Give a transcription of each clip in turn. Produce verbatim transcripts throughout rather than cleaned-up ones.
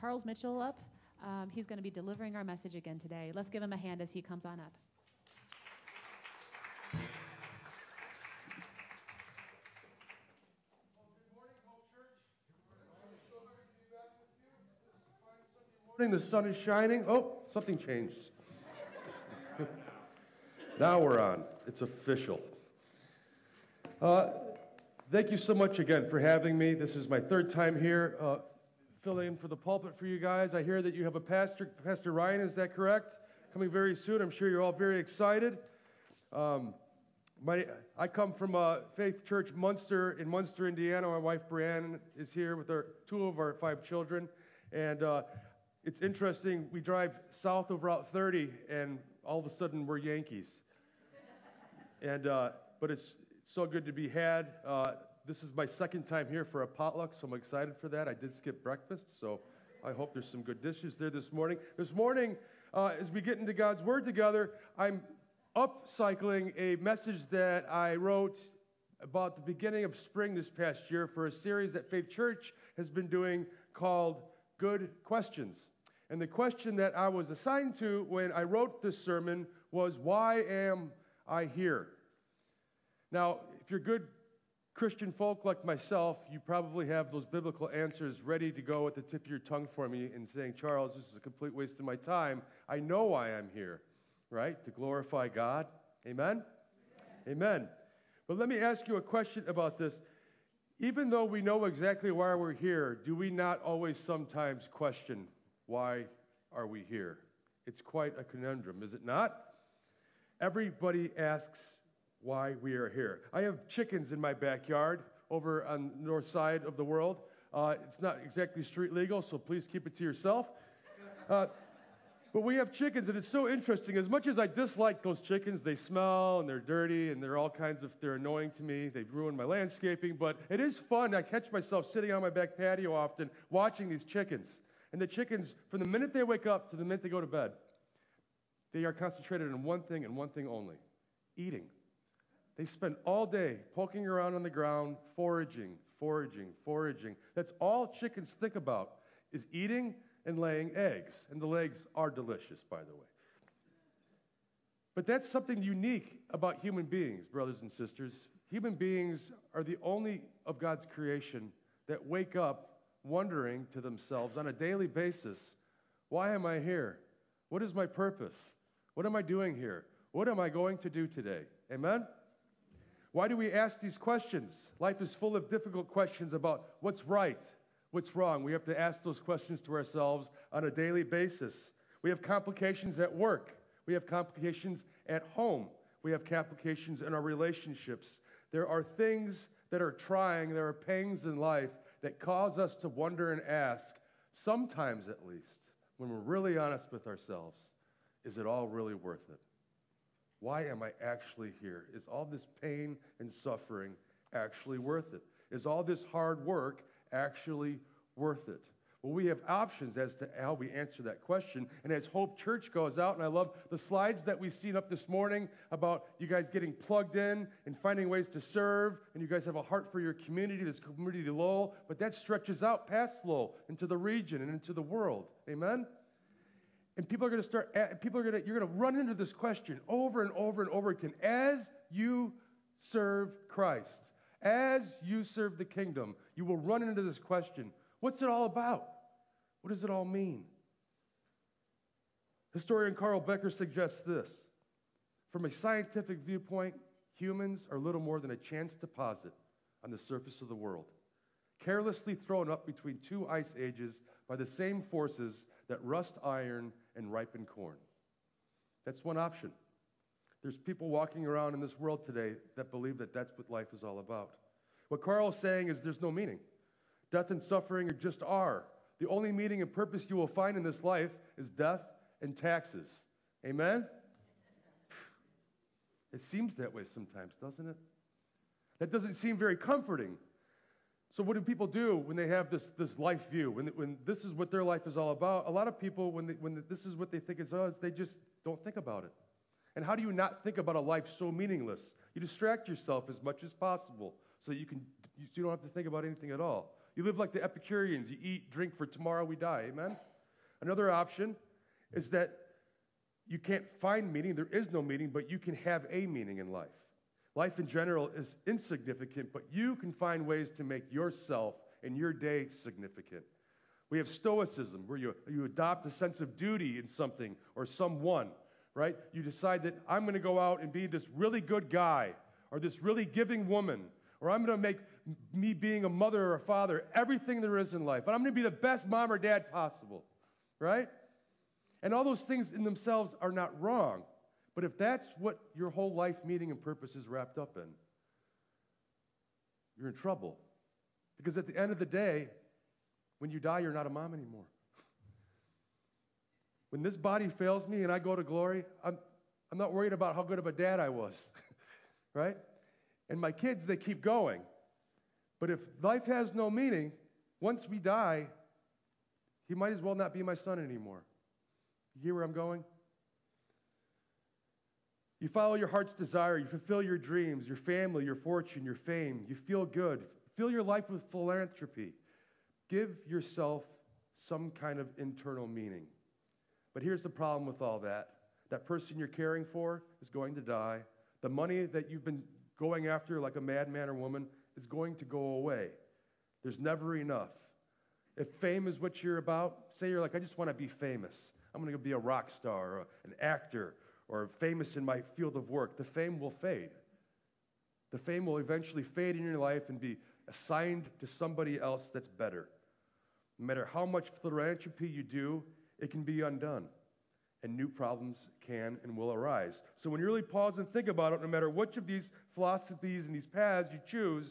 Charles Mitchell up. Um, he's going to be delivering our message again today. Let's give him a hand as he comes on up. Well, good morning, Hope Church. It's so good to be back with you. This is a fine Sunday morning. The sun is shining. Oh, something changed. Now we're on. It's official. Uh, thank you so much again for having me. This is my third time here uh, filling in for the pulpit for you guys. I hear that you have a pastor, Pastor Ryan, is that correct? Coming very soon. I'm sure you're all very excited. Um, my, I come from uh, Faith Church Munster in Munster, Indiana. My wife, Brianne, is here with our two of our five children. And uh, it's interesting, we drive south of Route thirty, and all of a sudden we're Yankees. And, uh, but it's so good to be had. Uh, this is my second time here for a potluck, so I'm excited for that. I did skip breakfast, so I hope there's some good dishes there this morning. This morning, uh, as we get into God's Word together, I'm upcycling a message that I wrote about the beginning of spring this past year for a series that Faith Church has been doing called Good Questions. And the question that I was assigned to when I wrote this sermon was, why am I hear. Now, if you're good Christian folk like myself, you probably have those biblical answers ready to go at the tip of your tongue for me and saying, Charles, this is a complete waste of my time. I know why I'm here, right? To glorify God. Amen? Amen? Amen. But let me ask you a question about this. Even though we know exactly why we're here, do we not always sometimes question, why are we here? It's quite a conundrum, is it not? Everybody asks why we are here. I have chickens in my backyard over on the north side of the world. Uh, it's not exactly street legal, so please keep it to yourself. Uh, but we have chickens, and it's so interesting. As much as I dislike those chickens, they smell, and they're dirty, and they're all kinds of, they're annoying to me. They've ruined my landscaping, but it is fun. I catch myself sitting on my back patio often watching these chickens. And the chickens, from the minute they wake up to the minute they go to bed, they are concentrated on one thing and one thing only, eating. They spend all day poking around on the ground, foraging, foraging, foraging. That's all chickens think about is eating and laying eggs. And the eggs are delicious, by the way. But that's something unique about human beings, brothers and sisters. Human beings are the only of God's creation that wake up wondering to themselves on a daily basis, why am I here? What is my purpose? What am I doing here? What am I going to do today? Amen? Why do we ask these questions? Life is full of difficult questions about what's right, what's wrong. We have to ask those questions to ourselves on a daily basis. We have complications at work. We have complications at home. We have complications in our relationships. There are things that are trying, there are pangs in life that cause us to wonder and ask, sometimes at least, when we're really honest with ourselves, is it all really worth it? Why am I actually here? Is all this pain and suffering actually worth it? Is all this hard work actually worth it? Well, we have options as to how we answer that question. And as Hope Church goes out, and I love the slides that we've seen up this morning about you guys getting plugged in and finding ways to serve, and you guys have a heart for your community, this community Lowell, but that stretches out past Lowell into the region and into the world. Amen? And people are going to start, people are going to, you're going to run into this question over and over and over again. As you serve Christ, as you serve the kingdom, you will run into this question. What's it all about? What does it all mean? Historian Carl Becker suggests this. From a scientific viewpoint, humans are little more than a chance deposit on the surface of the world, carelessly thrown up between two ice ages by the same forces that rust iron and ripen corn. That's one option. There's people walking around in this world today that believe that that's what life is all about. What Carl's saying is there's no meaning. Death and suffering are just are. The only meaning and purpose you will find in this life is death and taxes. Amen? It seems that way sometimes, doesn't it? That doesn't seem very comforting. So what do people do when they have this, this life view, when, when this is what their life is all about? A lot of people, when, they, when this is what they think it's all, they just don't think about it. And how do you not think about a life so meaningless? You distract yourself as much as possible so that you, can, you don't have to think about anything at all. You live like the Epicureans. You eat, drink, for tomorrow we die. Amen? Another option is that you can't find meaning. There is no meaning, but you can have a meaning in life. Life in general is insignificant, but you can find ways to make yourself and your day significant. We have stoicism, where you, you adopt a sense of duty in something or someone, right? You decide that I'm going to go out and be this really good guy or this really giving woman, or I'm going to make me being a mother or a father everything there is in life. And I'm going to be the best mom or dad possible, right? And all those things in themselves are not wrong. But if that's what your whole life meaning and purpose is wrapped up in, you're in trouble. Because at the end of the day, when you die, you're not a mom anymore. When this body fails me and I go to glory, I'm, I'm not worried about how good of a dad I was, right? And my kids, they keep going. But if life has no meaning, once we die, he might as well not be my son anymore. You hear where I'm going? You follow your heart's desire. You fulfill your dreams, your family, your fortune, your fame. You feel good. Fill your life with philanthropy. Give yourself some kind of internal meaning. But here's the problem with all that. That person you're caring for is going to die. The money that you've been going after like a madman or woman is going to go away. There's never enough. If fame is what you're about, say you're like, I just want to be famous. I'm going to be a rock star or an actor or famous in my field of work. The fame will fade. The fame will eventually fade in your life and be assigned to somebody else that's better. No matter how much philanthropy you do, it can be undone, and new problems can and will arise. So when you really pause and think about it, no matter which of these philosophies and these paths you choose,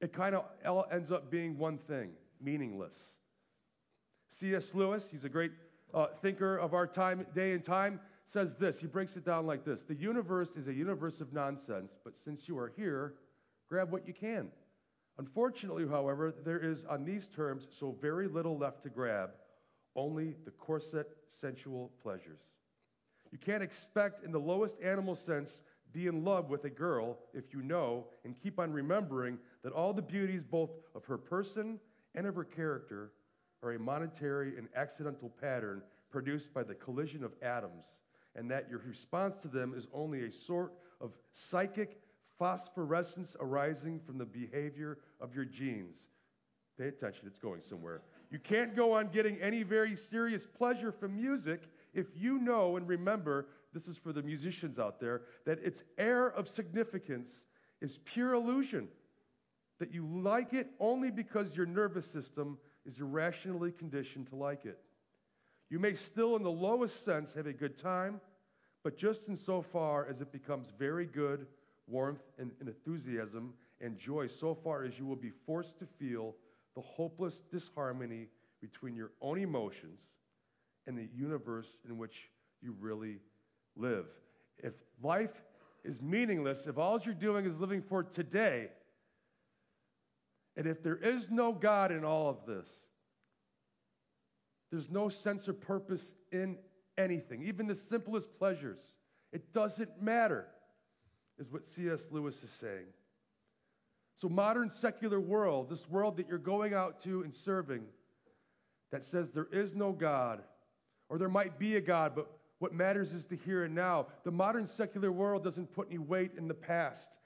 it kind of all ends up being one thing, meaningless. C S Lewis, he's a great uh, thinker of our time, day and time, says this. He breaks it down like this. The universe is a universe of nonsense, but since you are here, grab what you can. Unfortunately, however, there is, on these terms, so very little left to grab, only the corset sensual pleasures. You can't expect, in the lowest animal sense, be in love with a girl if you know and keep on remembering that all the beauties both of her person and of her character are a monetary and accidental pattern produced by the collision of atoms, and that your response to them is only a sort of psychic phosphorescence arising from the behavior of your genes. Pay attention, it's going somewhere. You can't go on getting any very serious pleasure from music if you know and remember, this is for the musicians out there, that its air of significance is pure illusion, that you like it only because your nervous system is irrationally conditioned to like it. You may still, in the lowest sense, have a good time, but just insofar as it becomes very good, warmth and, and enthusiasm and joy, so far as you will be forced to feel the hopeless disharmony between your own emotions and the universe in which you really live. If life is meaningless, if all you're doing is living for today, and if there is no God in all of this, there's no sense of purpose in anything, even the simplest pleasures. It doesn't matter, is what C S Lewis is saying. So modern secular world, this world that you're going out to and serving, that says there is no God, or there might be a God, but what matters is the here and now. The modern secular world doesn't put any weight in the past,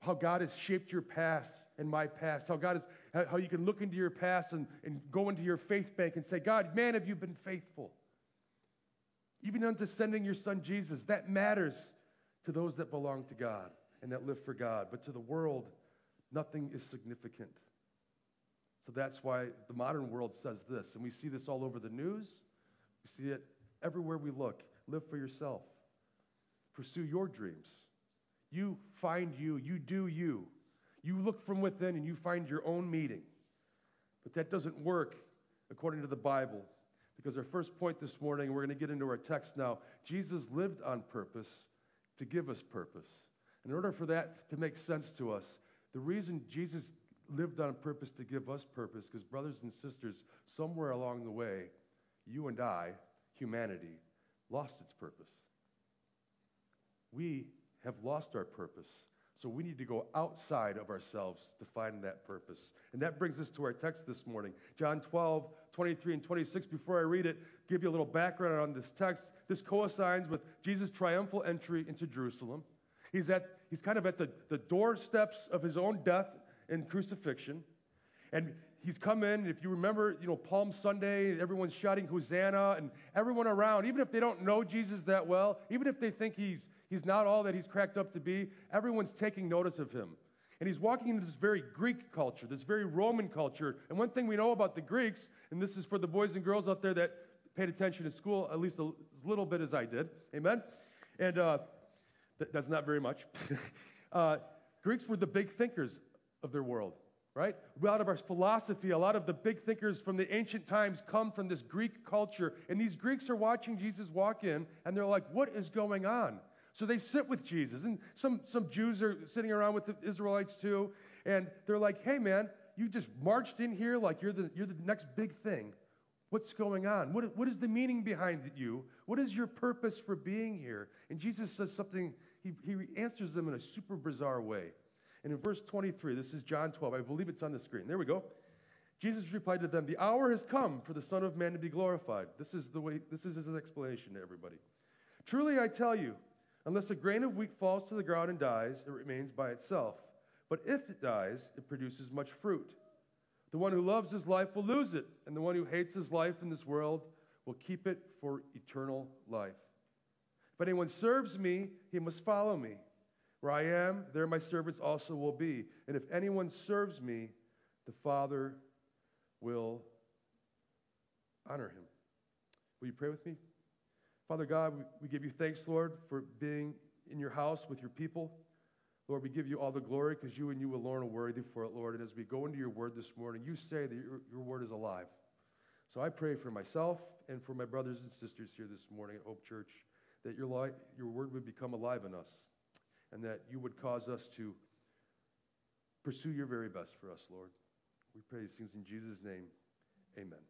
how God has shaped your past and my past, how God has, how you can look into your past and, and go into your faith bank and say, God, man, have you been faithful? Even unto sending your son Jesus, that matters to those that belong to God and that live for God. But to the world, nothing is significant. So that's why the modern world says this. And we see this all over the news. We see it everywhere we look. Live for yourself. Pursue your dreams. You find you. You do you. You look from within and you find your own meaning. But that doesn't work according to the Bible. Because our first point this morning, we're going to get into our text now. Jesus lived on purpose to give us purpose. In order for that to make sense to us, the reason Jesus lived on purpose to give us purpose, because brothers and sisters, somewhere along the way, you and I, humanity, lost its purpose. We have lost our purpose. So we need to go outside of ourselves to find that purpose. And that brings us to our text this morning. John twelve, twenty-three and twenty-six. Before I read it, give you a little background on this text. This coincides with Jesus' triumphal entry into Jerusalem. He's at he's kind of at the, the doorsteps of his own death and crucifixion. And he's come in, and if you remember, you know, Palm Sunday, everyone's shouting Hosanna, and everyone around, even if they don't know Jesus that well, even if they think he's He's not all that he's cracked up to be. Everyone's taking notice of him. And he's walking into this very Greek culture, this very Roman culture. And one thing we know about the Greeks, and this is for the boys and girls out there that paid attention in school, at least a, as little bit as I did. Amen? And uh, th- that's not very much. uh, Greeks were the big thinkers of their world, right? A lot of our philosophy, a lot of the big thinkers from the ancient times come from this Greek culture. And these Greeks are watching Jesus walk in, and they're like, what is going on? So they sit with Jesus, and some, some Jews are sitting around with the Israelites too, and they're like, hey man, you just marched in here like you're the, you're the next big thing. What's going on? What, what is the meaning behind you? What is your purpose for being here? And Jesus says something, he, he answers them in a super bizarre way. And in verse twenty-three, this is John twelve, I believe it's on the screen. There we go. Jesus replied to them, the hour has come for the Son of Man to be glorified. This is the way, this is his explanation to everybody. Truly I tell you, unless a grain of wheat falls to the ground and dies, it remains by itself. But if it dies, it produces much fruit. The one who loves his life will lose it, and the one who hates his life in this world will keep it for eternal life. If anyone serves me, he must follow me. Where I am, there my servants also will be. And if anyone serves me, the Father will honor him. Will you pray with me? Father God, we give you thanks, Lord, for being in your house with your people. Lord, we give you all the glory because you and you alone are worthy for it, Lord. And as we go into your word this morning, you say that your, your word is alive. So I pray for myself and for my brothers and sisters here this morning at Hope Church that your, li- your word would become alive in us and that you would cause us to pursue your very best for us, Lord. We pray these things in Jesus' name. Amen.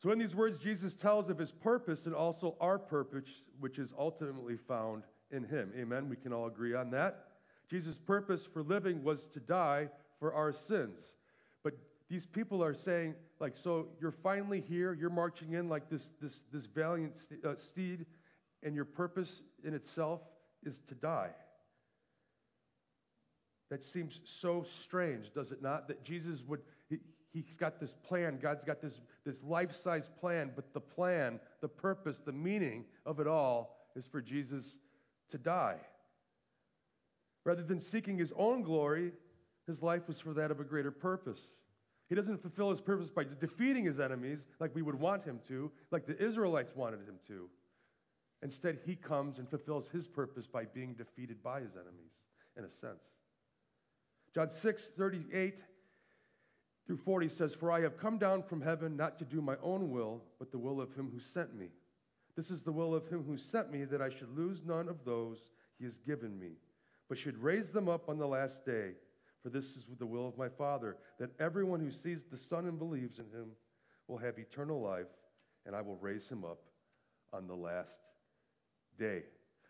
So in these words, Jesus tells of his purpose and also our purpose, which is ultimately found in him. Amen. We can all agree on that. Jesus' purpose for living was to die for our sins. But these people are saying, like, so you're finally here. You're marching in like this, this, this valiant st- uh, steed, and your purpose in itself is to die. That seems so strange, does it not? That Jesus would... He, He's got this plan. God's got this, this life-size plan, but the plan, the purpose, the meaning of it all is for Jesus to die. Rather than seeking his own glory, his life was for that of a greater purpose. He doesn't fulfill his purpose by defeating his enemies like we would want him to, like the Israelites wanted him to. Instead, he comes and fulfills his purpose by being defeated by his enemies, in a sense. John six, thirty-eight through forty says, for I have come down from heaven not to do my own will, but the will of him who sent me. This is the will of him who sent me, that I should lose none of those he has given me, but should raise them up on the last day. For this is the will of my Father, that everyone who sees the Son and believes in him will have eternal life, and I will raise him up on the last day.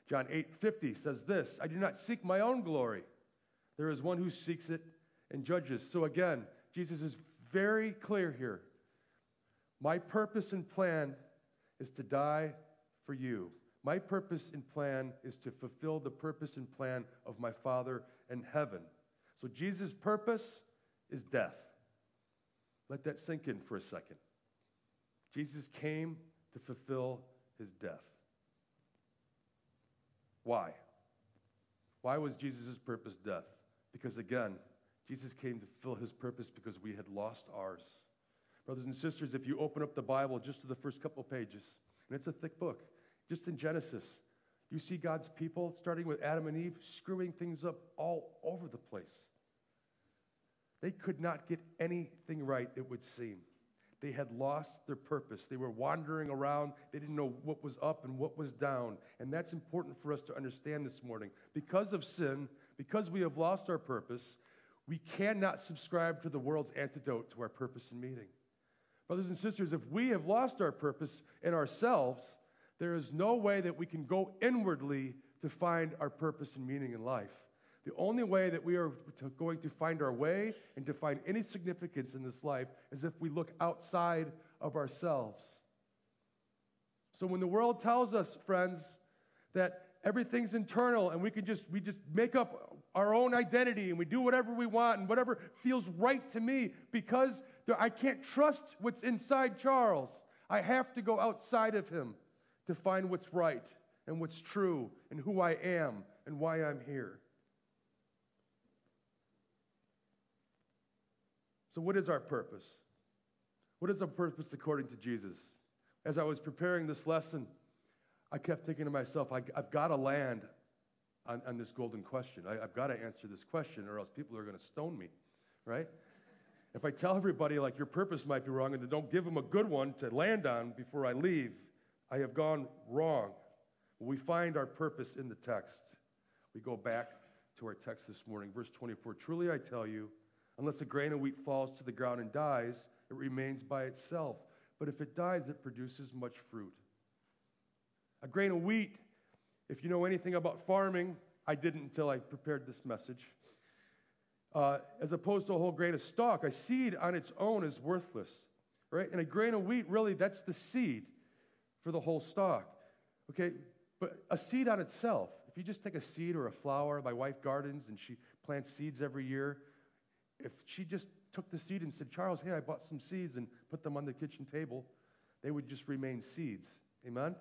John eight fifty says this, I do not seek my own glory. There is one who seeks it and judges. So again, Jesus is very clear here. My purpose and plan is to die for you. My purpose and plan is to fulfill the purpose and plan of my Father in heaven. So Jesus' purpose is death. Let that sink in for a second. Jesus came to fulfill his death. Why? Why was Jesus' purpose death? Because again, Jesus came to fulfill his purpose because we had lost ours. Brothers and sisters, if you open up the Bible just to the first couple pages, and it's a thick book, just in Genesis, you see God's people, starting with Adam and Eve, screwing things up all over the place. They could not get anything right, it would seem. They had lost their purpose. They were wandering around. They didn't know what was up and what was down. And that's important for us to understand this morning. Because of sin, because we have lost our purpose, we cannot subscribe to the world's antidote to our purpose and meaning. Brothers and sisters, if we have lost our purpose in ourselves, there is no way that we can go inwardly to find our purpose and meaning in life. The only way that we are to going to find our way and to find any significance in this life is if we look outside of ourselves. So when the world tells us, friends, that everything's internal and we can just we just make up our own identity and we do whatever we want and whatever feels right to me because there, I can't trust what's inside Charles. I have to go outside of him to find what's right and what's true and who I am and why I'm here. So what is our purpose? What is our purpose according to Jesus? As I was preparing this lesson, I kept thinking to myself, I, I've got to land on, on this golden question. I, I've got to answer this question or else people are going to stone me, right? If I tell everybody, like, your purpose might be wrong and then don't give them a good one to land on before I leave, I have gone wrong. We find our purpose in the text. We go back to our text this morning, verse twenty-four. Truly I tell you, unless a grain of wheat falls to the ground and dies, it remains by itself. But if it dies, it produces much fruit. A grain of wheat, if you know anything about farming, I didn't until I prepared this message, uh, as opposed to a whole grain of stalk, a seed on its own is worthless, right? And a grain of wheat, really, that's the seed for the whole stalk, okay? But a seed on itself, if you just take a seed or a flower, my wife gardens and she plants seeds every year, if she just took the seed and said, Charles, hey, I bought some seeds and put them on the kitchen table, they would just remain seeds, amen?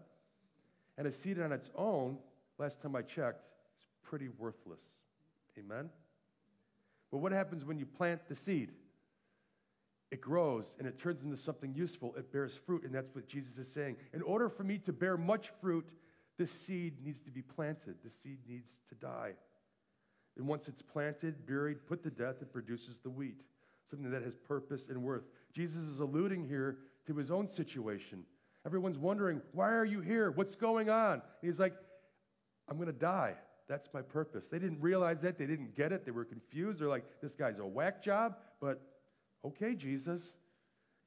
And a seed on its own, last time I checked, is pretty worthless. Amen? But what happens when you plant the seed? It grows, and it turns into something useful. It bears fruit, and that's what Jesus is saying. In order for me to bear much fruit, this seed needs to be planted. The seed needs to die. And once it's planted, buried, put to death, it produces the wheat, something that has purpose and worth. Jesus is alluding here to his own situation. Everyone's wondering, why are you here? What's going on? And he's like, I'm going to die. That's my purpose. They didn't realize that. They didn't get it. They were confused. They're like, this guy's a whack job, but okay, Jesus.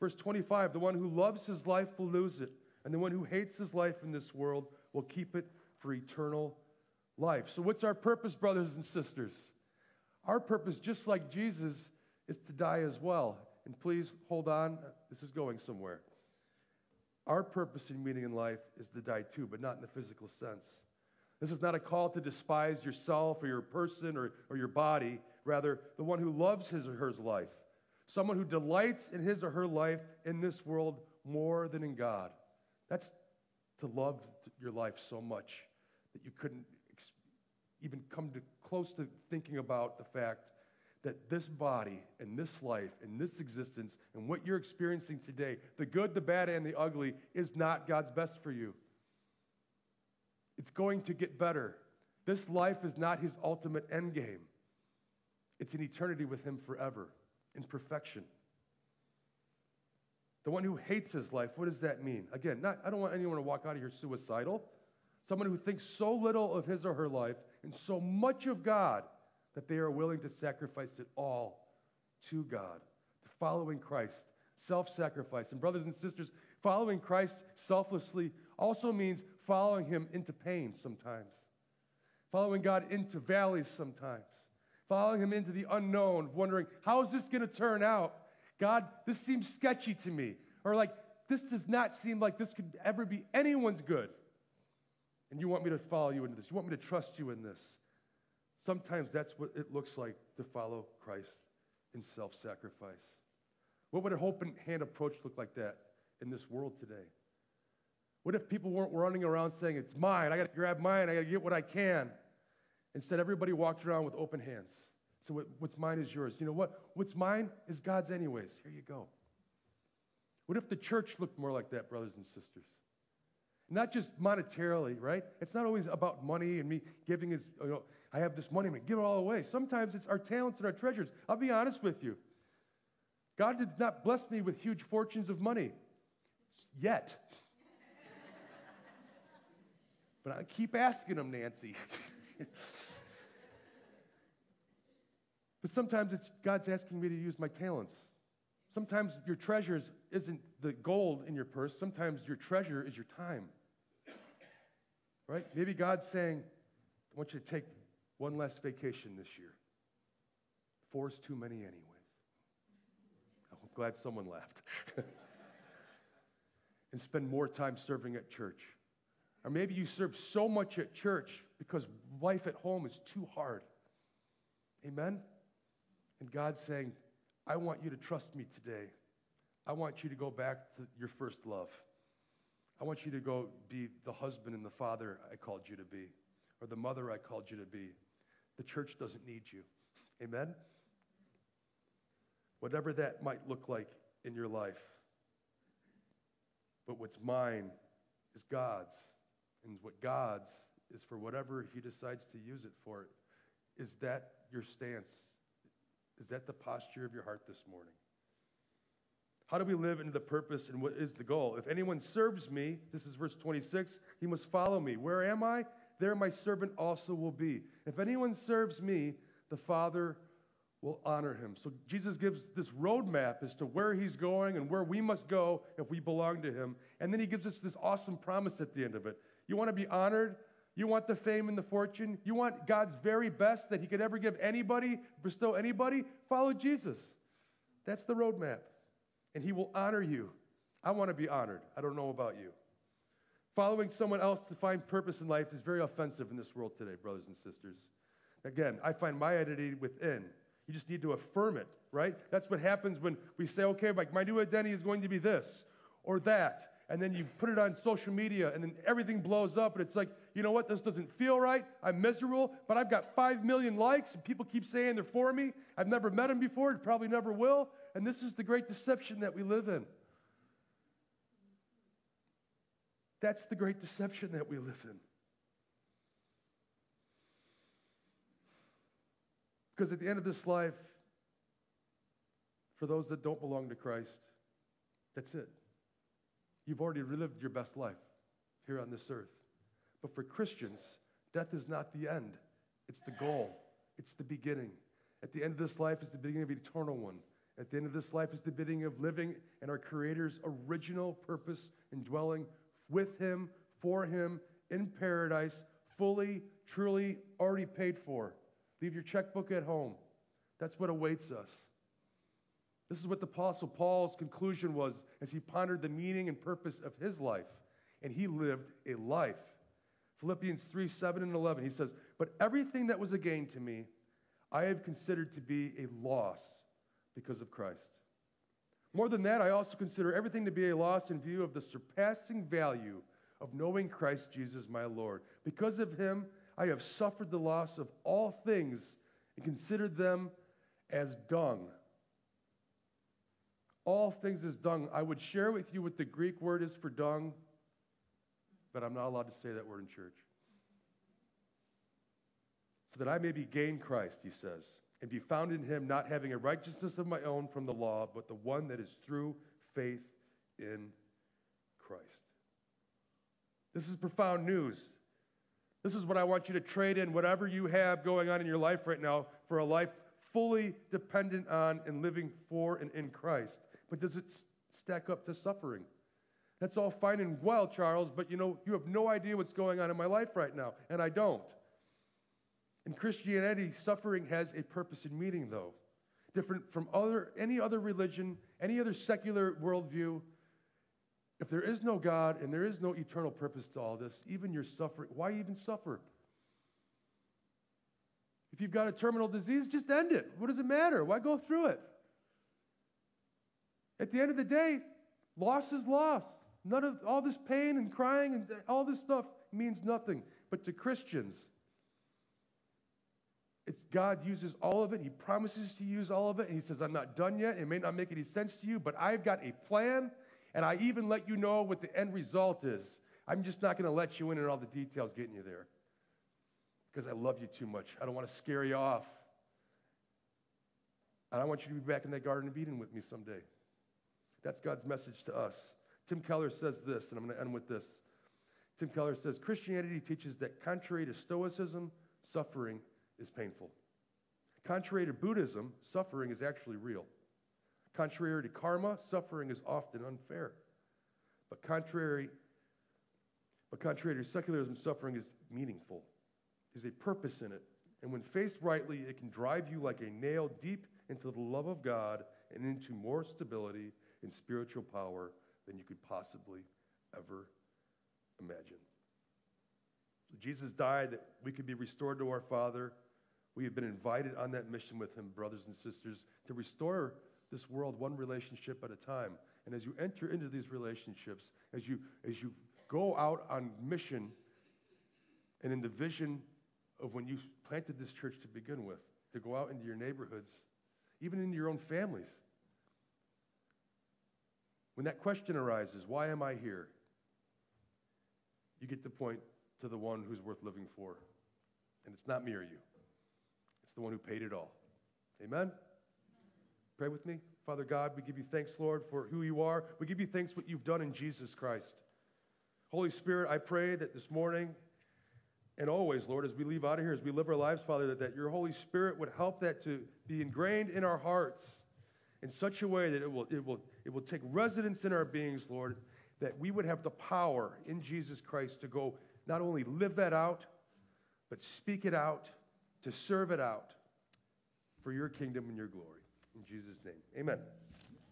Verse twenty-five, the one who loves his life will lose it, and the one who hates his life in this world will keep it for eternal life. So what's our purpose, brothers and sisters? Our purpose, just like Jesus, is to die as well. And please hold on. This is going somewhere. Our purpose and meaning in life is to die too, but not in the physical sense. This is not a call to despise yourself or your person or, or your body. Rather, the one who loves his or her life, someone who delights in his or her life in this world more than in God. That's to love your life so much that you couldn't ex- even come to close to thinking about the fact that this body and this life and this existence and what you're experiencing today, the good, the bad, and the ugly, is not God's best for you. It's going to get better. This life is not his ultimate end game. It's an eternity with him forever, in perfection. The one who hates his life, what does that mean? Again, not, I don't want anyone to walk out of here suicidal. Someone who thinks so little of his or her life and so much of God that they are willing to sacrifice it all to God, to following Christ, self-sacrifice. And brothers and sisters, following Christ selflessly also means following him into pain sometimes, following God into valleys sometimes, following him into the unknown, wondering, how is this going to turn out? God, this seems sketchy to me, or like, this does not seem like this could ever be anyone's good, and you want me to follow you into this. You want me to trust you in this. Sometimes that's what it looks like to follow Christ in self-sacrifice. What would a hope and hand approach look like that in this world today? What if people weren't running around saying, it's mine, I got to grab mine, I got to get what I can? Instead, everybody walked around with open hands. So what, what's mine is yours. You know what? What's mine is God's anyways. Here you go. What if the church looked more like that, brothers and sisters? Not just monetarily, right? It's not always about money and me giving is, you know, I have this money, I'm going to give it all away. Sometimes it's our talents and our treasures. I'll be honest with you. God did not bless me with huge fortunes of money yet. But I keep asking him, Nancy. But sometimes it's God's asking me to use my talents. Sometimes your treasures isn't the gold in your purse. Sometimes your treasure is your time. Right? Maybe God's saying, I want you to take one last vacation this year. Four's too many anyways. I'm glad someone laughed. And spend more time serving at church. Or maybe you serve so much at church because life at home is too hard. Amen? And God's saying, I want you to trust me today. I want you to go back to your first love. I want you to go be the husband and the father I called you to be, or the mother I called you to be. The church doesn't need you. Amen? Whatever that might look like in your life. But what's mine is God's. And what God's is for whatever he decides to use it for. Is that your stance? Is that the posture of your heart this morning? How do we live into the purpose and what is the goal? If anyone serves me, this is verse twenty-six, he must follow me. Where am I? There my servant also will be. If anyone serves me, the Father will honor him. So Jesus gives this roadmap as to where he's going and where we must go if we belong to him. And then he gives us this awesome promise at the end of it. You want to be honored? You want the fame and the fortune? You want God's very best that he could ever give anybody, bestow anybody? Follow Jesus. That's the roadmap. And he will honor you. I want to be honored. I don't know about you. Following someone else to find purpose in life is very offensive in this world today, brothers and sisters. Again, I find my identity within. You just need to affirm it, right? That's what happens when we say, okay, like my new identity is going to be this or that. And then you put it on social media, and then everything blows up. And it's like, you know what? This doesn't feel right. I'm miserable, but I've got five million likes, and people keep saying they're for me. I've never met them before and probably never will. And this is the great deception that we live in. That's the great deception that we live in. Because at the end of this life, for those that don't belong to Christ, that's it. You've already lived your best life here on this earth. But for Christians, death is not the end. It's the goal. It's the beginning. At the end of this life is the beginning of the eternal one. At the end of this life is the beginning of living in our Creator's original purpose and dwelling with him, for him, in paradise, fully, truly, already paid for. Leave your checkbook at home. That's what awaits us. This is what the Apostle Paul's conclusion was as he pondered the meaning and purpose of his life, and he lived a life. Philippians three, seven, and eleven, he says, but everything that was a gain to me, I have considered to be a loss because of Christ. More than that, I also consider everything to be a loss in view of the surpassing value of knowing Christ Jesus my Lord. Because of him, I have suffered the loss of all things and considered them as dung. All things as dung. I would share with you what the Greek word is for dung, but I'm not allowed to say that word in church. So that I may be gain Christ, he says, and be found in him, not having a righteousness of my own from the law, but the one that is through faith in Christ. This is profound news. This is what I want you to trade in, whatever you have going on in your life right now, for a life fully dependent on and living for and in Christ. But does it stack up to suffering? That's all fine and well, Charles, but you know, you have no idea what's going on in my life right now, and I don't. In Christianity, suffering has a purpose and meaning, though. Different from other, any other religion, any other secular worldview, if there is no God and there is no eternal purpose to all this, even your suffering, why even suffer? If you've got a terminal disease, just end it. What does it matter? Why go through it? At the end of the day, loss is loss. None of all this pain and crying and all this stuff means nothing. But to Christians, it's God uses all of it. He promises to use all of it. And he says, I'm not done yet. It may not make any sense to you, but I've got a plan. And I even let you know what the end result is. I'm just not going to let you in on all the details getting you there. Because I love you too much. I don't want to scare you off. And I want you to be back in that Garden of Eden with me someday. That's God's message to us. Tim Keller says this, and I'm going to end with this. Tim Keller says, Christianity teaches that contrary to Stoicism, suffering is painful. Contrary to Buddhism, suffering is actually real. Contrary to karma, suffering is often unfair. But contrary, but contrary to secularism, suffering is meaningful. There's a purpose in it. And when faced rightly, it can drive you like a nail deep into the love of God and into more stability and spiritual power than you could possibly ever imagine. So Jesus died that we could be restored to our Father. We have been invited on that mission with him, brothers and sisters, to restore this world one relationship at a time. And as you enter into these relationships, as you, as you go out on mission and in the vision of when you planted this church to begin with, to go out into your neighborhoods, even into your own families, when that question arises, why am I here? You get to point to the one who's worth living for. And it's not me or you. It's the one who paid it all. Amen? Pray with me. Father God, we give you thanks, Lord, for who you are. We give you thanks for what you've done in Jesus Christ. Holy Spirit, I pray that this morning and always, Lord, as we leave out of here, as we live our lives, Father, that, that your Holy Spirit would help that to be ingrained in our hearts in such a way that it will, it will, it will take residence in our beings, Lord, that we would have the power in Jesus Christ to go not only live that out, but speak it out, to serve it out for your kingdom and your glory. In Jesus' name, amen.